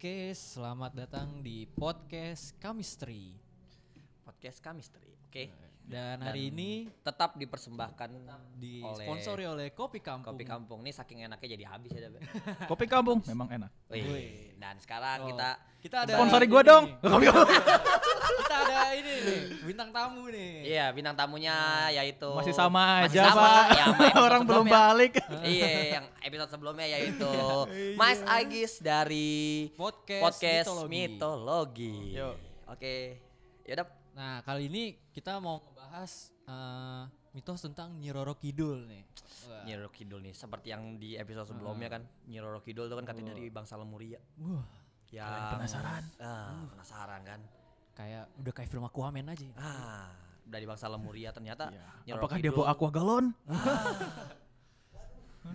Oke, selamat datang di podcast Kamistri. Oke. Dan hari ini tetap dipersembahkan disponsori oleh Kopi Kampung. Kopi Kampung ini saking enaknya jadi habis ya, Beb. Kopi Kampung memang enak. Wih. Dan sekarang kita ada sponsori gua dong. Kita ada ini nih, bintang tamu nih. Iya, bintang tamunya yaitu masih sama aja, Pak. Ya, orang belum balik. Iya, yang episode sebelumnya yaitu Mas Agis dari podcast Mitologi. Oke. Yaudah. Nah, kali ini kita mau ngebahas mitos tentang Nyi Roro Kidul nih. Nyi Roro Kidul nih, seperti yang di episode sebelumnya kan, Nyi Roro Kidul itu kan katanya dari bangsa Lemuria. Ya, penasaran. Penasaran kan. Kayak udah kayak film Aquaman aja. Dari bangsa Lemuria ternyata. Nyi Roro Apakah Kidul, dia bawa aqua galon?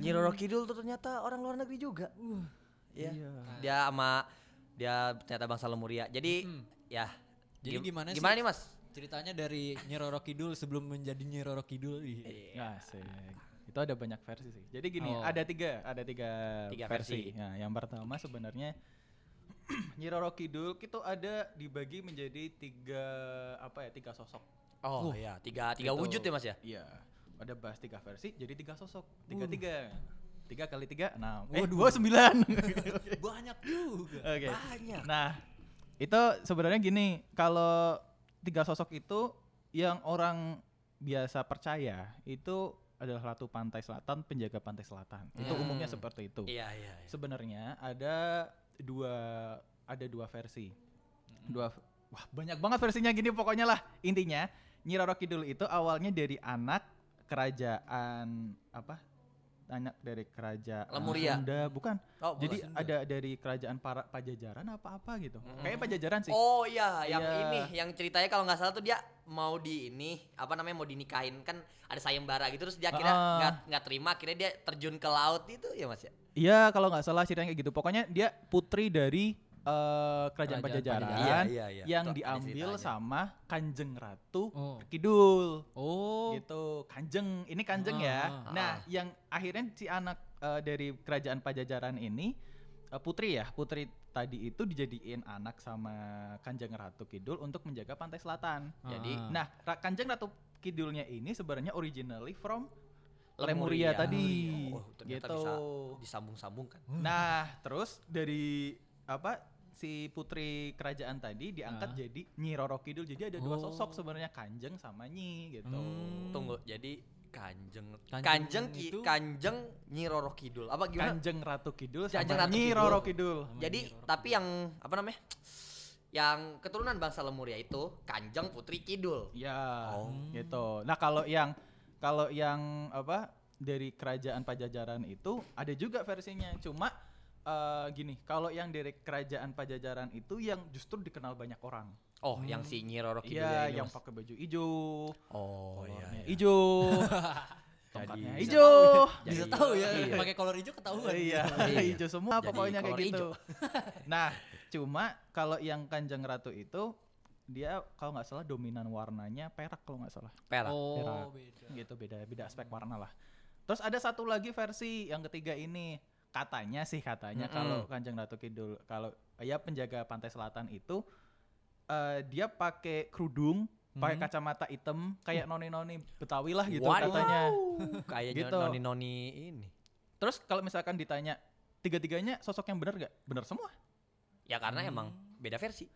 Nyi Roro Kidul tuh ternyata orang luar negeri juga. Iya. Dia ternyata bangsa Lemuria. Jadi Jadi gimana sih nih Mas? Ceritanya dari Nyi Roro Kidul sebelum menjadi Nyi Roro Kidul. Itu ada banyak versi sih. Jadi gini, ada tiga versi. Nah, yang pertama sebenarnya Nyi Roro Kidul itu ada dibagi menjadi tiga sosok. Tiga wujud ya Mas ya? Iya. Ada bahas tiga versi, jadi tiga sosok. Tiga. 3 x 3, 6. 9. Banyak juga. Banyak. Nah, itu sebenarnya gini, kalau tiga sosok itu yang orang biasa percaya itu adalah Ratu Pantai Selatan, penjaga Pantai Selatan. Itu umumnya seperti itu. Iya. Sebenarnya ada dua versi. Banyak banget versinya gini pokoknya lah. Intinya Nyi Roro Kidul itu awalnya dari kerajaan Lemuria. Bukan. Ada dari kerajaan Pajajaran apa-apa gitu. Kayaknya Pajajaran sih. Ini yang ceritanya kalau enggak salah tuh dia mau dinikahin kan, ada sayembara gitu, terus dia akhirnya enggak terima, akhirnya dia terjun ke laut itu ya Mas ya. Iya, kalau enggak salah ceritanya kayak gitu. Pokoknya dia putri dari kerajaan Pajajaran yang diambil sama Kanjeng Ratu Kidul. Gitu. Kanjeng ya. Nah, yang akhirnya si anak dari kerajaan Pajajaran ini putri tadi itu dijadiin anak sama Kanjeng Ratu Kidul untuk menjaga Pantai Selatan. Jadi, Kanjeng Ratu Kidulnya ini sebenarnya originally from Lemuria tadi. Ternyata gitu. Bisa disambung-sambungkan. Nah, terus dari si putri kerajaan tadi diangkat jadi Nyi Roro Kidul. Jadi ada dua sosok sebenarnya, Kanjeng sama Nyi gitu. Tunggu, jadi Kanjeng Nyi Roro Kidul. Apa gimana? Kanjeng Ratu Kidul sama Nyi Roro Kidul. Jadi tapi yang yang keturunan bangsa Lemuria itu Kanjeng Putri Kidul. Ya, gitu. Nah, kalau yang dari kerajaan Pajajaran itu ada juga versinya, cuma kalau yang dari kerajaan Pajajaran itu yang justru dikenal banyak orang. Yang si Nyi Roro Kidul yang pakai baju hijau. Hijau. Tongkatnya hijau. Bisa tahu ya, pakai kolor hijau ketahuan. Hijau semua pokoknya kayak gitu. Nah, cuma kalau yang Kanjeng Ratu itu dia kalau enggak salah dominan warnanya perak kalau enggak salah. Perak. Beda. Gitu beda aspek warna lah. Terus ada satu lagi versi yang ketiga ini. Katanya kalau Kanjeng Ratu Kidul, kalau penjaga Pantai Selatan itu dia pakai kerudung, pakai kacamata hitam kayak noni-noni Betawi lah gitu. Waduh. Katanya. Kayaknya gitu. Noni-noni ini. Terus kalau misalkan ditanya tiga-tiganya sosok yang benar enggak? Benar semua. Ya karena emang beda versi.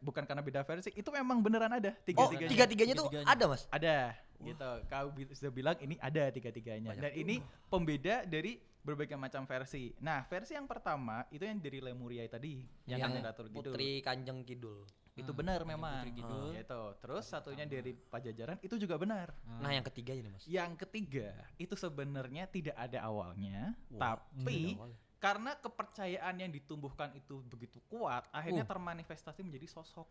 Bukan karena beda versi, itu memang beneran ada tiga-tiganya. Tiga-tiganya tuh ada, Mas. Ada. Gitu. Kau bisa bilang ini ada tiga-tiganya. Banyak. Dan ini pembeda dari berbagai macam versi. Nah, versi yang pertama itu yang dari Lemuria tadi, yang Putri Kanjeng Kidul. Itu benar memang. Putri Kidul. Gitu. Terus satunya dari Pajajaran itu juga benar. Nah, yang ketiga ini Mas. Yang ketiga itu sebenarnya tidak ada awalnya, tapi karena kepercayaan yang ditumbuhkan itu begitu kuat, akhirnya termanifestasi menjadi sosok.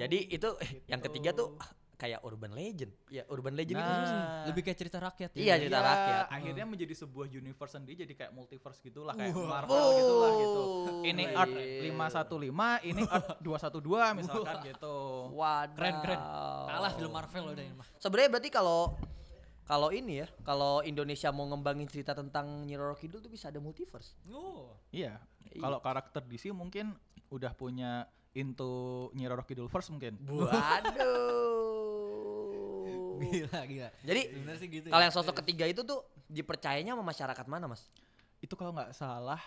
Jadi itu yang ketiga tuh kayak urban legend gitu sih. Lebih kayak cerita rakyat ya. Iya, cerita rakyat. Akhirnya menjadi sebuah universe sendiri, jadi kayak multiverse gitulah, kayak Marvel gitulah gitu. Ini Earth 515, ini Earth 212 misalkan gitu. Waduh. Keren. Kalah film Marvel udah ini mah. Sebenarnya berarti kalau Kalau ini ya, kalau Indonesia mau ngembangin cerita tentang Nyi Roro Kidul tuh bisa ada multiverse. Oh. Iya. Kalau karakter DC mungkin udah punya into Nyi Roro Kidul first mungkin. Waduh. Gila. Jadi gitu kalau ya, yang sosok ketiga itu tuh dipercayanya sama masyarakat mana, Mas? Itu kalau nggak salah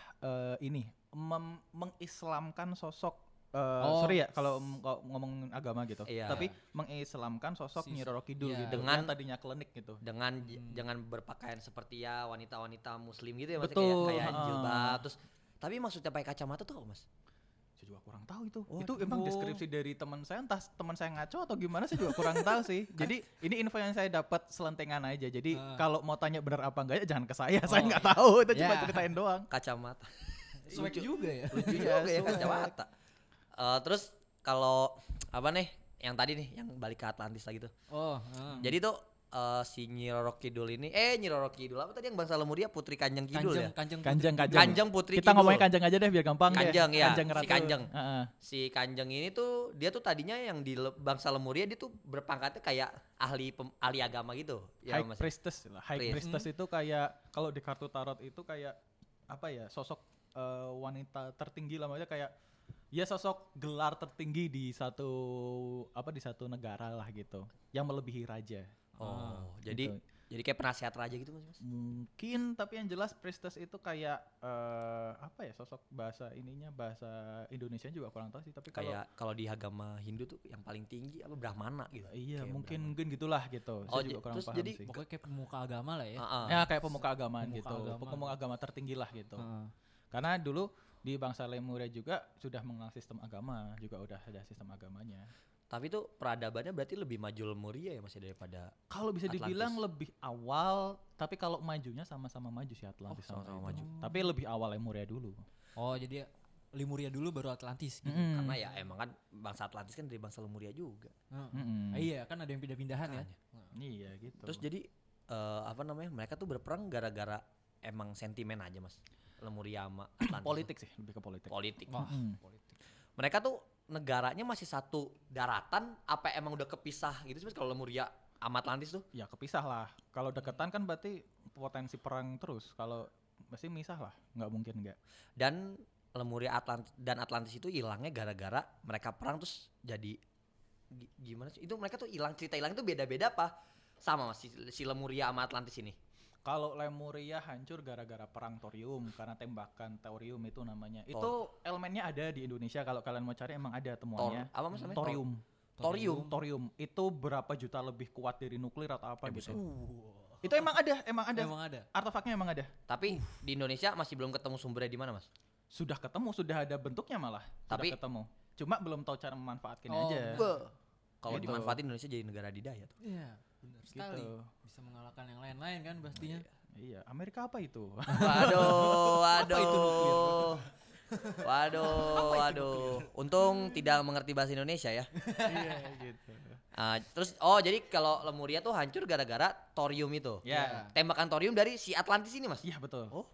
mengislamkan sosok kalau ngomong agama gitu, iya, tapi mengislamkan sosok Nyi Roro Kidul gitu, dengan tadinya klenik gitu, dengan jangan berpakaian seperti ya wanita-wanita Muslim gitu ya, Mas, kayak jilbab, terus tapi maksudnya pakai kacamata tuh, Mas? Saya juga kurang tahu itu. Oh, itu emang deskripsi dari teman saya, entah teman saya ngaco atau gimana, saya juga kurang tahu sih. Jadi ini info yang saya dapat selentingan aja. Jadi kalau mau tanya benar apa enggak, jangan ke saya nggak tahu. Itu cuma ceritain doang. Kacamata. Lucu juga ya. Kacamata. Terus kalau apa nih? Yang tadi nih, yang balik ke Atlantis lagi tuh. Jadi tuh si Nyi Roro Kidul ini, Nyi Roro Kidul apa tadi yang bangsa Lemuria, Putri Kanjeng Kidul ya? Kanjeng Putri Kidul. Kita ngomongin Kanjeng aja deh biar gampang. Kanjeng ya, si Kanjeng ini tuh, dia tuh tadinya yang di bangsa Lemuria dia tuh berpangkatnya kayak ahli agama gitu. Ya, High Priestess lah, High Priestess itu kayak, kalau di kartu tarot itu kayak, apa ya, sosok wanita tertinggi lah, maksudnya kayak, ya sosok gelar tertinggi di satu negara lah gitu, yang melebihi raja. Jadi kayak penasihat raja gitu, Mas? Mungkin, tapi yang jelas priestess itu kayak sosok bahasa Indonesia juga kurang tahu sih, tapi kalau di agama Hindu tuh yang paling tinggi apa Brahmana gitu. Iya, kayak mungkin gitulah gitu. Saya juga kurang paham jadi, sih. Pokoknya kayak pemuka agama lah ya. Ya kayak pemuka agamaan gitu. Pemuka agama tertinggi lah gitu. Karena dulu di bangsa Lemuria juga sudah mengenal sistem agama, juga udah ada sistem agamanya. Tapi itu peradabannya berarti lebih maju Lemuria ya, masih daripada kalau bisa dibilang Atlantis. Lebih awal, tapi kalau majunya sama-sama maju sih Atlantis sama-sama maju. Tapi lebih awal Lemuria dulu. Oh, jadi Lemuria dulu baru Atlantis gitu. Karena ya emang kan bangsa Atlantis kan dari bangsa Lemuria juga. Iya, kan ada yang pindah-pindahan ya. Iya gitu. Terus jadi mereka tuh berperang gara-gara emang sentimen aja, Mas. Lemuria sama Atlantis. Politik sih, lebih ke politik. Politik. Mereka tuh negaranya masih satu daratan apa emang udah kepisah gitu sih, Mas, kalau Lemuria sama Atlantis tuh? Ya kepisah lah, kalau deketan kan berarti potensi perang terus, kalau pasti misah lah, nggak mungkin nggak. Dan Lemuria dan Atlantis itu hilangnya gara-gara mereka perang terus jadi gimana sih? Itu mereka tuh cerita hilang itu beda-beda apa? Sama Mas, si Lemuria sama Atlantis ini? Kalau Lemuria hancur gara-gara perang Thorium, karena tembakan Thorium itu namanya. Itu elemennya ada di Indonesia, kalau kalian mau cari emang ada temuannya. Apa namanya? Thorium. Itu berapa juta lebih kuat dari nuklir atau apa gitu. Itu emang ada. Artefaknya emang ada. Tapi di Indonesia masih belum ketemu sumbernya di mana, Mas? Sudah ketemu, sudah ada bentuknya malah. Tapi sudah ketemu. Cuma belum tahu cara memanfaatkannya aja. Kalau dimanfaatin Indonesia jadi negara adidaya tuh. Iya. Benar sekali, gitu. Bisa mengalahkan yang lain-lain kan pastinya. Iya, Amerika apa itu? Waduh. Waduh. Untung tidak mengerti bahasa Indonesia ya. Iya gitu. Terus jadi kalau Lemuria tuh hancur gara-gara Thorium itu. Iya. Yeah. Tembakan Thorium dari si Atlantis ini, Mas. Iya, betul. Oh.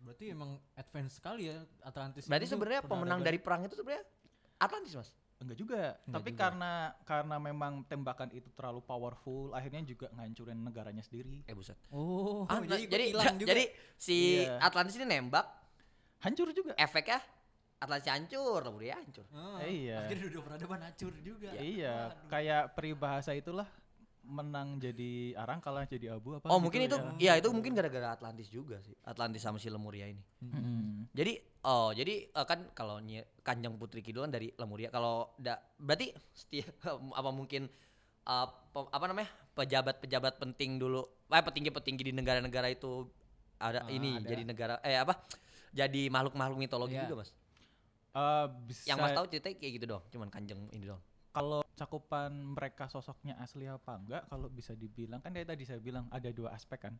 Berarti emang advance sekali ya Atlantis. Berarti sebenarnya pemenang dari perang itu sebenarnya Atlantis, Mas. Enggak juga. karena memang tembakan itu terlalu powerful, akhirnya juga ngancurin negaranya sendiri. Buset. Jadi si Atlantis ini nembak hancur juga. Efeknya Atlantis hancur, Lemuria hancur. Iya. Akhirnya dua peradaban hancur juga. Iya. Kayak peribahasa itulah, menang jadi arang, kalah jadi abu apa. Mungkin itu ya. Itu mungkin gara-gara Atlantis juga sih. Atlantis sama si Lemuria ini. Jadi kan kalau Kanjeng Putri Kidul kan dari Lemuria. Kalau berarti apa mungkin pejabat-pejabat penting dulu, petinggi-petinggi di negara-negara itu ada. Jadi negara jadi makhluk-makhluk mitologi juga, Mas. Yang Mas tahu ceritanya kayak gitu doang, cuman Kanjeng ini doang. Kalau cakupan mereka sosoknya asli apa enggak, kalau bisa dibilang kan tadi saya bilang ada dua aspek kan.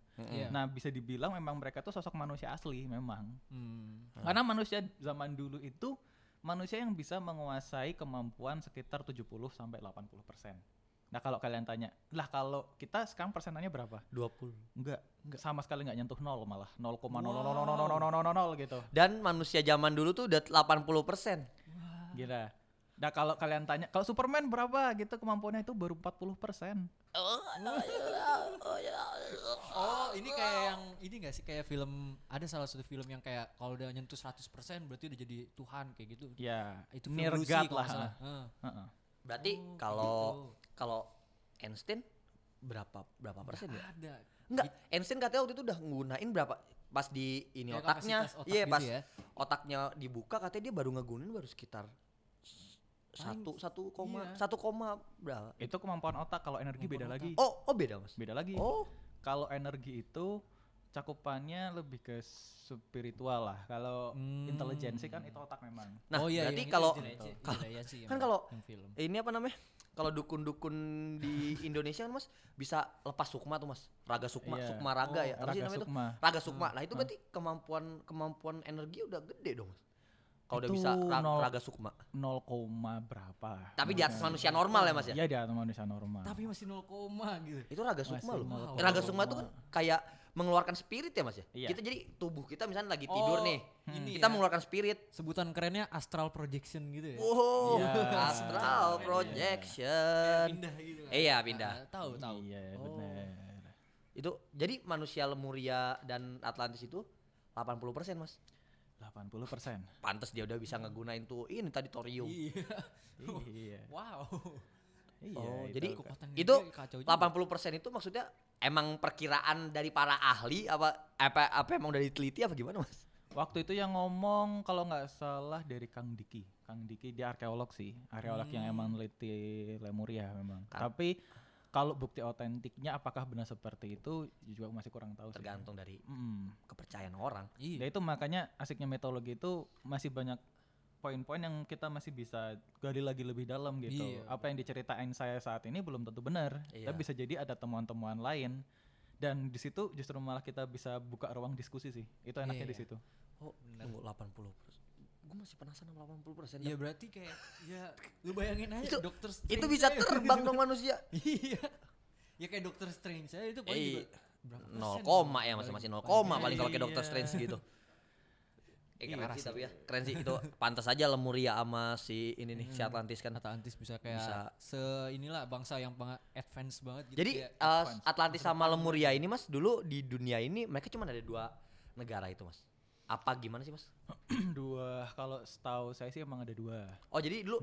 Nah bisa dibilang memang mereka tuh sosok manusia asli memang. Karena manusia zaman dulu itu manusia yang bisa menguasai kemampuan sekitar 70-80%. Nah kalau kalian tanya, lah kalau kita sekarang persenannya berapa? 20. Enggak sama sekali, enggak nyentuh 0 malah. 0,000000 gitu. Dan manusia zaman dulu tuh udah 80%. Gila. Nah kalau kalian tanya, kalau Superman berapa gitu kemampuannya itu baru 40%. Oh ini kayak yang ini gak sih kayak film, ada salah satu film yang kayak kalau udah nyentuh 100% berarti udah jadi Tuhan kayak gitu. Ya itu near God lah. Berarti kalau kalau Einstein berapa persen ya? Ada. Enggak, Einstein katanya waktu itu udah nggunain berapa pas di ini ya, otaknya. Iya, pas ya. Otaknya dibuka katanya dia baru ngegunain baru sekitar 1, berapa? Itu kemampuan otak, kalau energi beda otak. Lagi. Oh, beda Mas. Beda lagi. Oh, kalau energi itu cakupannya lebih ke spiritual lah. Kalau intelijensi kan itu otak memang. Nah, berarti kalau kan kalau ini apa namanya? Kalau dukun-dukun di Indonesia kan Mas bisa lepas sukma tuh Mas. Raga sukma, sukma raga ya. Apa sih namanya itu? Raga sukma. Nah, itu berarti kemampuan energi udah gede dong Mas. Kalau udah bisa raga sukma 0, berapa? Tapi di atas manusia normal ya Mas ya? Iya di atas manusia normal. Tapi masih 0, gitu. Itu raga sukma loh. Raga sukma itu kan kayak mengeluarkan spirit ya Mas ya? Iya. Kita jadi tubuh kita misalnya lagi tidur nih. Kita mengeluarkan spirit. Sebutan kerennya astral projection gitu ya. Oh, yeah. Astral projection. Pindah gitu kan. Iya, pindah. Tahu. Iya, benar. Itu jadi manusia Lemuria dan Atlantis itu 80% Mas. 80%. Pantes dia udah bisa ngegunain tuh ini tadi thorium. Iya. Wow. Oh, iya, jadi itu 80% itu maksudnya emang perkiraan dari para ahli apa emang udah diteliti apa gimana Mas? Waktu itu yang ngomong kalau nggak salah dari Kang Diki. Kang Diki dia arkeolog sih, yang emang neliti Lemuria memang. Tapi kalau bukti otentiknya apakah benar seperti itu juga masih kurang tahu. Tergantung sih. Dari kepercayaan orang. Iya. Itu makanya asiknya mitologi itu masih banyak poin-poin yang kita masih bisa gali lagi lebih dalam gitu. Iya. Apa yang diceritain saya saat ini belum tentu benar. Iya. Tapi bisa jadi ada temuan-temuan lain. Dan di situ justru malah kita bisa buka ruang diskusi sih. Itu enaknya di situ. Oh, tunggu 80%. Gue masih penasaran sama 80%. Ya berarti kayak lu bayangin aja Dokter Strange. Itu bisa terbang dong manusia. Iya. Ya kayak Dokter Strange aja itu paling juga berapa persen? 0, ya masih 0, paling kalau kayak Dokter Strange gitu. Keren sih tapi ya. Keren sih itu. Pantas aja Lemuria sama si ini nih, si Atlantis kan. Atlantis bisa kayak inilah bangsa yang advance banget gitu. Jadi Atlantis sama Lemuria ini Mas dulu di dunia ini mereka cuma ada 2 negara itu Mas. Apa gimana sih Mas? 2 kalau setahu saya sih emang ada 2. Oh jadi dulu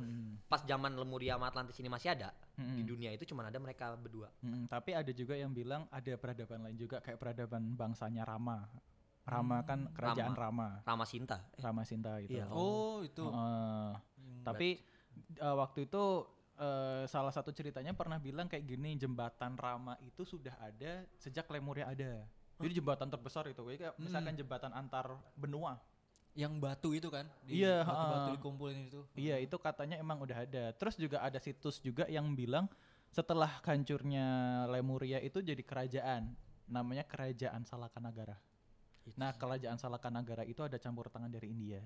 pas zaman Lemuria sama Atlantis ini masih ada di dunia itu cuma ada mereka berdua. Tapi ada juga yang bilang ada peradaban lain juga kayak peradaban bangsanya Rama. Rama kan kerajaan Rama. Rama Sinta itu. Iya. Oh itu. Tapi waktu itu salah satu ceritanya pernah bilang kayak gini, jembatan Rama itu sudah ada sejak Lemuria ada. Jadi jembatan terbesar itu, kayak misalkan jembatan antar benua. Yang batu itu kan? Iya. Batu-batu dikumpulin itu. Iya, itu katanya emang udah ada. Terus juga ada situs juga yang bilang setelah hancurnya Lemuria itu jadi kerajaan. Namanya Kerajaan Salakanagara. Nah, Kerajaan Salakanagara itu ada campur tangan dari India.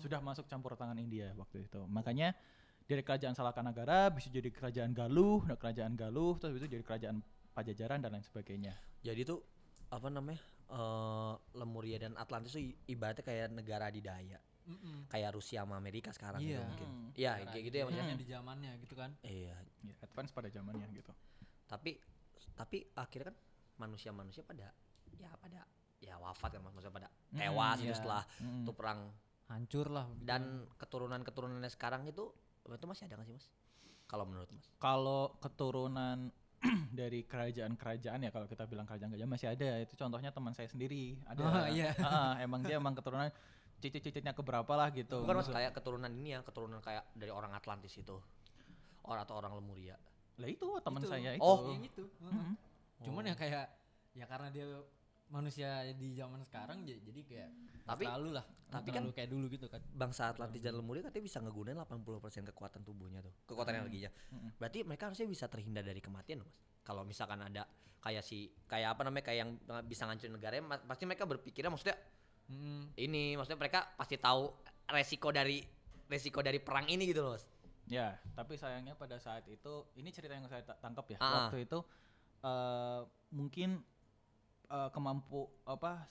Sudah masuk campur tangan India waktu itu. Makanya dari Kerajaan Salakanagara bisa jadi Kerajaan Galuh, nah Kerajaan Galuh terus itu jadi Kerajaan Pajajaran dan lain sebagainya. Jadi tuh apa namanya Lemuria dan Atlantis itu ibaratnya kayak negara adidaya, kayak Rusia sama Amerika sekarang gitu mungkin. Iya kayak gitu ya maksudnya di zamannya gitu kan. Iya, advance pada zamannya gitu. Tapi akhirnya kan manusia pada wafat kan manusia pada tewas gitu setelah itu perang hancur lah. Dan keturunannya sekarang itu masih ada nggak sih Mas? Kalau menurut Mas? Kalau keturunan dari kerajaan-kerajaan ya kalau kita bilang kerajaan-kerajaan masih ada. Itu contohnya teman saya sendiri ada. Emang dia keturunan cicit-cicitnya keberapa lah gitu. Bukan Mas kayak keturunan ini ya, keturunan kayak dari orang Atlantis itu atau orang Lemuria. Lah itu teman saya itu. Oh yang itu. Cuman ya kayak ya karena dia manusia di zaman sekarang jadi kayak selalu lah. Tapi kan kayak dulu gitu kan. Bangsa Atlantis dan Lemuria katanya bisa ngegunain 80% kekuatan tubuhnya tuh. Kekuatan energinya. Berarti mereka harusnya bisa terhindar dari kematian Mas. Kalau misalkan ada kayak yang bisa ngancurin negaranya pasti mereka berpikirnya maksudnya ini maksudnya mereka pasti tahu resiko dari perang ini gitu loh Mas. Ya, tapi sayangnya pada saat itu ini cerita yang saya tangkap ya. Waktu itu mungkin kemampu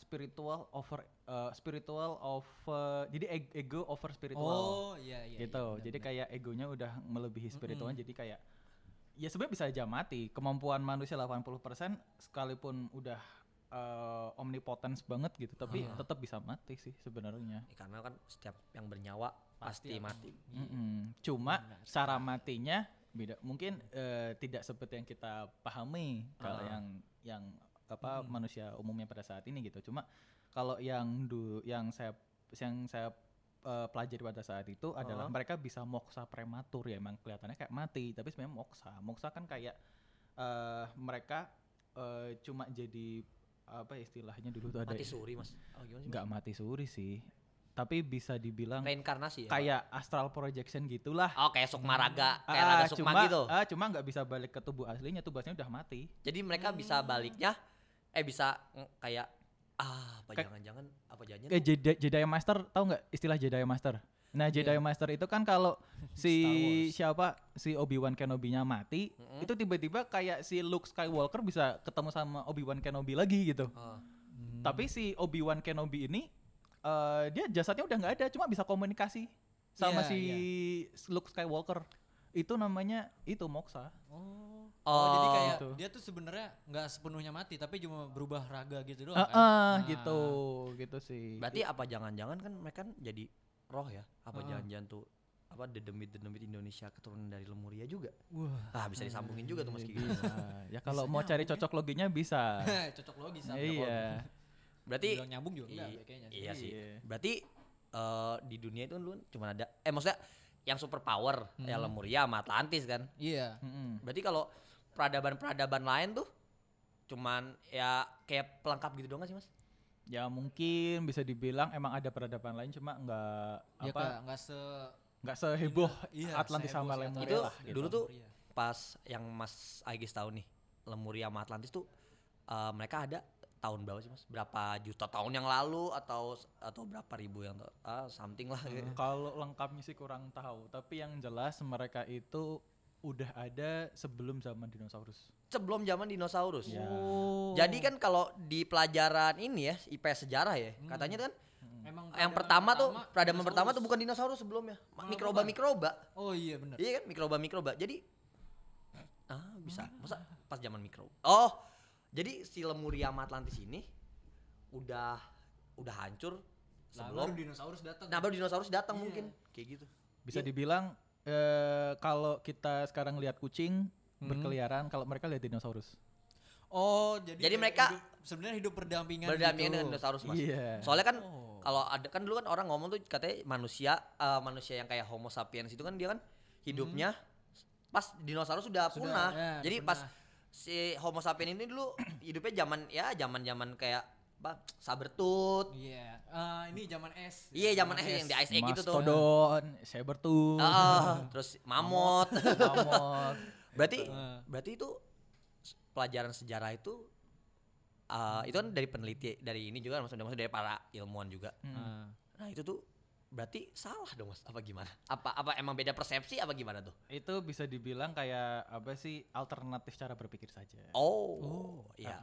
spiritual over spiritual over, jadi ego over spiritual. Oh iya iya. Gitu. Iya, jadi kayak egonya udah melebihi spiritualnya. Mm-hmm. Jadi kayak ya sebenarnya bisa aja mati. Kemampuan manusia 80% sekalipun udah omnipotence banget gitu, tapi tetap bisa mati sih sebenarnya. Ya, karena kan setiap yang bernyawa pasti mati. Cuma cara matinya beda. Mungkin tidak seperti yang kita pahami kalau yang apa manusia umumnya pada saat ini gitu. Cuma kalau yang saya pelajari pada saat itu adalah mereka bisa moksa prematur, ya emang kelihatannya kayak mati, tapi sebenarnya moksa kan kayak mereka cuma jadi apa istilahnya dulu tuh ada mati suri mas. Oh, nggak mati suri sih, tapi bisa dibilang reinkarnasi ya, kayak Pak? Astral projection gitulah. Oh kayak sukma raga, kayak raga sukma gitu. Cuma nggak bisa balik ke tubuh aslinya, tubuh aslinya udah mati. Jadi mereka bisa baliknya, bisa kayak apa jangan-jangan apa jadinya? Kayak Jedi Master, tahu nggak istilah Jedi Master? Nah Jedi Master itu kan kalau si Obi-Wan Kenobi-nya mati, itu tiba-tiba kayak si Luke Skywalker bisa ketemu sama Obi-Wan Kenobi lagi gitu. Tapi si Obi-Wan Kenobi ini dia jasadnya udah nggak ada, cuma bisa komunikasi sama Luke Skywalker. Itu namanya itu moksa. Oh, jadi kayak gitu. Dia tuh sebenarnya nggak sepenuhnya mati, tapi cuma berubah raga gitu doang. Gitu sih. Berarti apa jangan-jangan kan mereka jadi roh ya? Apa jangan-jangan tuh apa dedemit Indonesia keturunan dari Lemuria juga? Bisa disambungin juga tuh Mas Kiki. Ya kalau mau cari cocok loginya bisa. Cocok logi sama. Iya. Berarti nyambung juga enggak kayaknya. Iya sih. Berarti di dunia itu lu cuma ada maksudnya yang super power ya Lemuria sama Atlantis kan. Iya. Berarti kalau peradaban-peradaban lain tuh cuman ya kayak pelengkap gitu doang gak sih Mas? Ya mungkin bisa dibilang emang ada peradaban lain, cuma enggak ya, enggak seheboh Atlantis sama Lemuria itu lah, gitu. Dulu tuh pas yang Mas Agis tahu nih Lemuria sama Atlantis tuh mereka ada tahun berapa sih Mas? Berapa juta tahun yang lalu atau berapa ribu yang something lah gitu. Kalau lengkapnya sih kurang tahu, tapi yang jelas mereka itu udah ada sebelum zaman dinosaurus. Ya. Jadi kan kalau di pelajaran ini ya IPS sejarah ya, katanya kan yang pertama peradaban pertama tuh bukan dinosaurus sebelumnya. Mikroba. Oh iya benar. Iya kan mikroba. Jadi bisa. Masa pas zaman mikroba. Oh. Jadi si Lemuria sama Atlantis ini udah hancur sebelum dinosaurus datang. Nah, baru dinosaurus datang mungkin kayak gitu. Bisa dibilang kalau kita sekarang lihat kucing berkeliaran, kalau mereka lihat dinosaurus. Oh, jadi mereka sebenarnya hidup berdampingan gitu. Dengan dinosaurus, Mas. Yeah. Soalnya kan kalau ada kan dulu kan orang ngomong tuh katanya manusia yang kayak Homo sapiens itu kan dia kan hidupnya pas dinosaurus sudah punah. Ya, jadi pas si Homo sapiens ini dulu hidupnya zaman kayak apa sabertooth. Iya. Ini zaman es. Iya, zaman es yang di Ice Age gitu tuh. Mastodon, sabertooth. Terus mamut. Berarti itu pelajaran sejarah itu itu kan dari peneliti dari ini juga maksudnya dari para ilmuwan juga. Nah, itu tuh berarti salah dong Mas, apa gimana? Apa emang beda persepsi apa gimana tuh? Itu bisa dibilang kayak alternatif cara berpikir saja. Oh iya.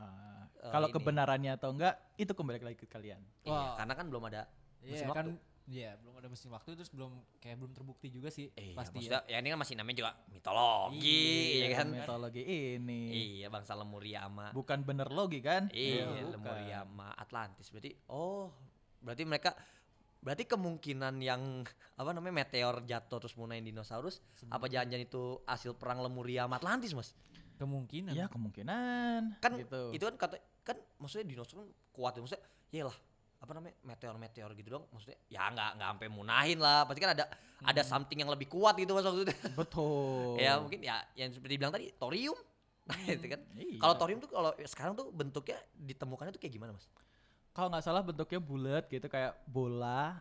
Kalau kebenarannya atau enggak itu kembali lagi ke kalian. Iya, karena kan belum ada mesin waktu. Belum ada mesin waktu, terus belum terbukti juga sih pasti. Ya ini kan masih namanya juga mitologi kan. Mitologi ini. Iya, bangsa Lemuria sama. Bukan bener logi kan? Iya, Lemuria sama Atlantis berarti mereka kemungkinan yang meteor jatuh terus munahin dinosaurus sebenernya. Apa jangan-jangan itu hasil perang Lemuria sama Atlantis, Mas? Kemungkinan. Ya, kemungkinan. Kan gitu. Itu kan maksudnya dinosaurus kuat, maksudnya yalah, meteor-meteor gitu dong, maksudnya ya enggak sampai munahin lah. Pasti kan ada something yang lebih kuat gitu Mas maksudnya. Betul. Ya, mungkin ya yang seperti bilang tadi, thorium. Itu kan. Iya. Kalau thorium tuh kalau sekarang tuh bentuknya ditemukannya tuh kayak gimana, Mas? Kalau nggak salah bentuknya bulat gitu, kayak bola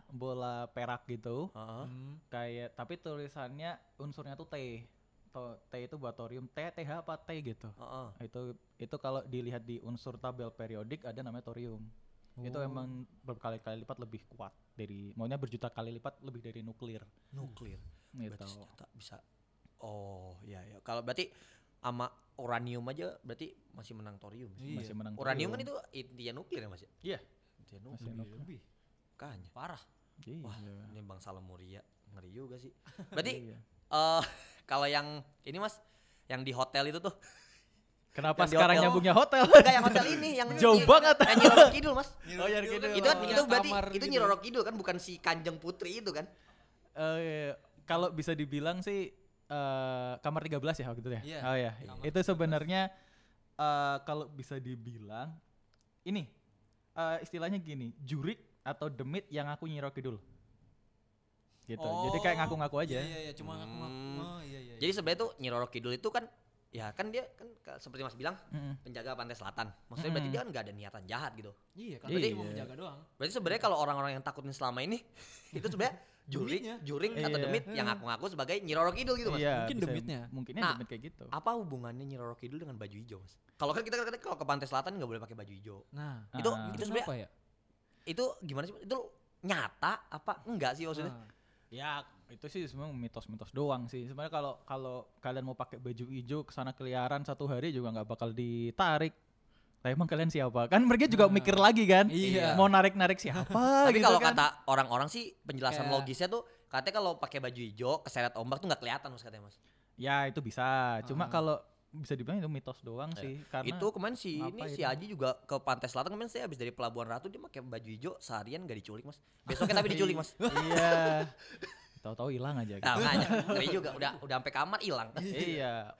perak gitu. Kayak tapi tulisannya unsurnya tuh T. T itu buat thorium, TH apa T gitu. Itu kalau dilihat di unsur tabel periodik ada namanya thorium. Itu emang berkali-kali lipat lebih kuat dari maunya berjuta kali lipat lebih dari nuklir. Nuklir. Gitu. Berarti bisa. Oh, iya. Kalau berarti sama uranium aja berarti masih menang thorium. Masih menang thorium. Uranium kan itu intinya nuklir ya Mas? Iya. Intinya nuklir. makanya parah. Iya. Wah, ini bangsa Lemuria ngeri juga sih. Berarti iya. Kalau yang ini Mas, yang di hotel itu tuh. Kenapa yang sekarang hotel, nyambungnya hotel? Enggak, yang hotel ini yang jauh banget. Yang Nyi Roro Kidul, Mas. Oh, Nyi Roro Kidul. Itu kan itu berarti itu Nyi Roro Kidul kan, bukan si Kanjeng Putri itu kan? Kalau bisa dibilang sih kamar 13 ya waktu itu ya. Yeah. Oh ya. Yeah. Itu sebenarnya kalau bisa dibilang ini istilahnya gini, jurik atau demit yang aku Nyi Roro Kidul. Gitu. Oh, jadi kayak ngaku-ngaku aja. Iya, cuma ngaku-ngaku. Oh, iya. Jadi sebenarnya tuh Nyi Roro Kidul itu kan ya kan dia kan seperti Mas bilang penjaga pantai selatan. Maksudnya berarti dia kan enggak ada niatan jahat gitu. Iya, kan berarti cuma menjaga doang. Berarti sebenarnya kalau orang-orang yang takutin selama ini itu sebenarnya juring atau demit yang ngaku-ngaku sebagai Nyi Roro Kidul gitu Mas. Iya, mungkin demitnya. Mungkinnya demit kayak gitu. Apa hubungannya Nyi Roro Kidul dengan baju hijau Mas? Kalau kan kita katanya kalau ke pantai selatan enggak boleh pakai baju hijau. Nah, itu sebenarnya ya? Itu gimana sih? Itu nyata apa enggak sih maksudnya? Ya itu sih semua mitos-mitos doang sih. Sebenarnya kalau kalian mau pakai baju hijau kesana keliaran satu hari juga nggak bakal ditarik. Lah emang kalian siapa? Kan mereka juga mikir lagi kan. Iya. Mau narik-narik siapa? Tapi gitu kalau kan. Kata orang-orang sih penjelasan logisnya tuh katanya kalau pakai baju hijau keseret ombak tuh nggak kelihatan Mas katanya Mas. Ya itu bisa. Cuma kalau bisa dibilang itu mitos doang sih. Karena itu kemarin sih ini si Aji juga ke pantai selatan, kemarin saya habis dari Pelabuhan Ratu dia pakai baju hijau seharian nggak diculik Mas. Besoknya tapi diculik Mas. Iya. Tahu-tahu hilang aja gitu. Tapi juga udah sampai kamar hilang. Iya,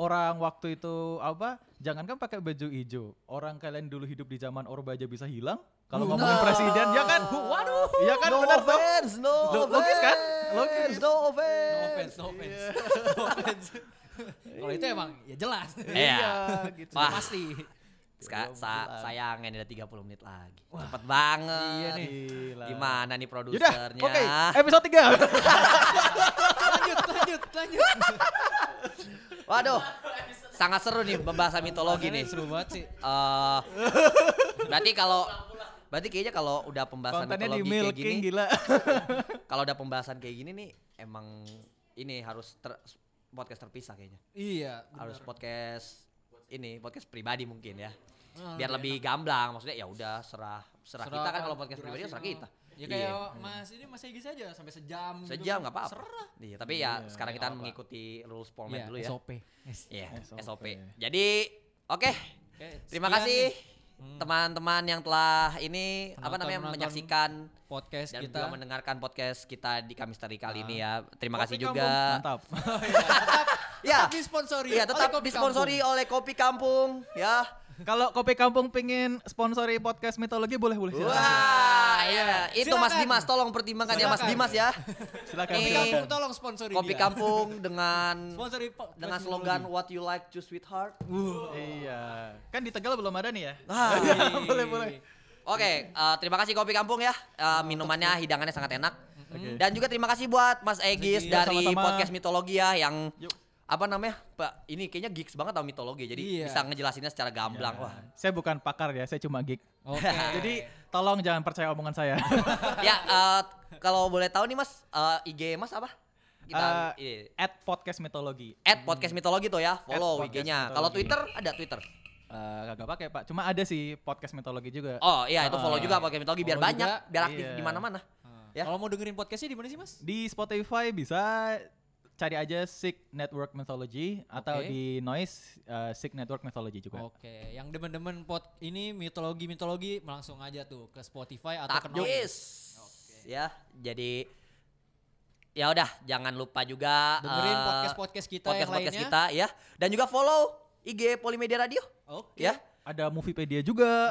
orang waktu itu apa? Jangan kan pakai baju hijau. Orang kalian dulu hidup di zaman Orba aja bisa hilang. Kalau ngomongin presiden ya kan. Waduh. Ya kan benar dong. Logis kan? Logis. No offense. No offense. Kalau itu emang ya jelas. Iya, gitu. Pasti. Sayangnya ini udah 30 menit lagi. Wah, cepet banget. Iya nih. Gila. Gimana nih produsernya? Yaudah, oke. Episode 3. lanjut. Waduh, sangat seru nih pembahasan mitologi nih. Seru banget sih. Berarti kayaknya kalau udah pembahasan mitologi kayak gini. Gila. Kalau udah pembahasan kayak gini nih emang ini harus podcast terpisah kayaknya. Iya. Harus bener. Podcast pribadi mungkin ya. Biar lebih gamblang, maksudnya ya udah serah kita kan kalau podcast pribadi serah kita. Ya kayak Mas ini Mas Agis aja sampai sejam. Sejam enggak gitu. Apa-apa. Iya, tapi ya sekarang kita mengikuti rules format dulu ya. SOP. Iya, SOP. Jadi oke. Terima kasih teman-teman yang telah ini menyaksikan podcast dan kita mendengarkan podcast kita di Kamistri kali ini ya. Terima kasih juga. Mantap. Ya, tetap disponsori oleh Kopi Kampung ya. Kalau Kopi Kampung pengen sponsori podcast mitologi boleh silakan. Wah, iya, itu silakan. Mas Dimas tolong pertimbangkan silakan. Ya Mas Dimas ya. Silakan. Tolong sponsori Kopi Kampung dengan sponsori dengan slogan mitologi. What you like choose sweetheart. Iya. Kan di Tegal belum ada nih ya. Boleh. Oke, terima kasih Kopi Kampung ya. Minumannya hidangannya sangat enak. Okay. Dan juga terima kasih buat Mas Agis dari sama-sama. Podcast mitologi ya yang apa namanya Pak, ini kayaknya geeks banget tau mitologi jadi bisa ngejelasinnya secara gamblang. Wah, saya bukan pakar ya, saya cuma geek. Jadi tolong jangan percaya omongan saya. Ya, kalau boleh tahu nih Mas, IG Mas apa? Kita @podcastmitologi. @podcastmitologi tuh ya, follow IG-nya. Kalau Twitter ada Twitter? Gak pakai Pak, cuma ada sih podcast mitologi juga. Oh iya, itu follow juga podcast mitologi biar banyak, biar aktif di mana-mana. Ya. Kalau mau dengerin podcastnya di mana sih Mas? Di Spotify bisa. Cari aja Sig Network Mythology atau di Noise Sig Network Mythology juga. Oke. Yang demen-demen ini mitologi langsung aja tuh ke Spotify atau ke Noise. Ya, jadi ya udah jangan lupa juga dengerin podcast-podcast kita yang lainnya. Kita ya dan juga follow IG Polimedia Radio. Oke. Ya. Ada Moviepedia juga.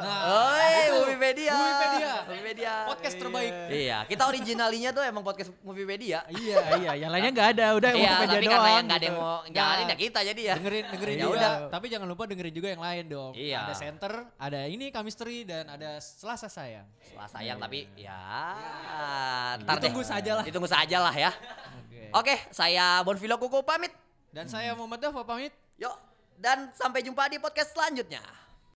Moviepedia. Podcast terbaik. Iya, kita originalinya tuh emang podcast Moviepedia. Iya, yang lainnya enggak ada, udah Moviepedia doang. Iya, tapi karena yang enggak ada mau jalanin kita jadi ya. Dengerin ya udah, tapi jangan lupa dengerin juga yang lain dong. Iya. Ada Center, ada ini Kamistri dan ada Selasa Sayang. Selasa Sayang tapi ya. Ditunggu sajalah ya. Oke, saya Bonfilo Kuku pamit dan saya Muhammad Fauzi pamit. Yuk, dan sampai jumpa di podcast selanjutnya.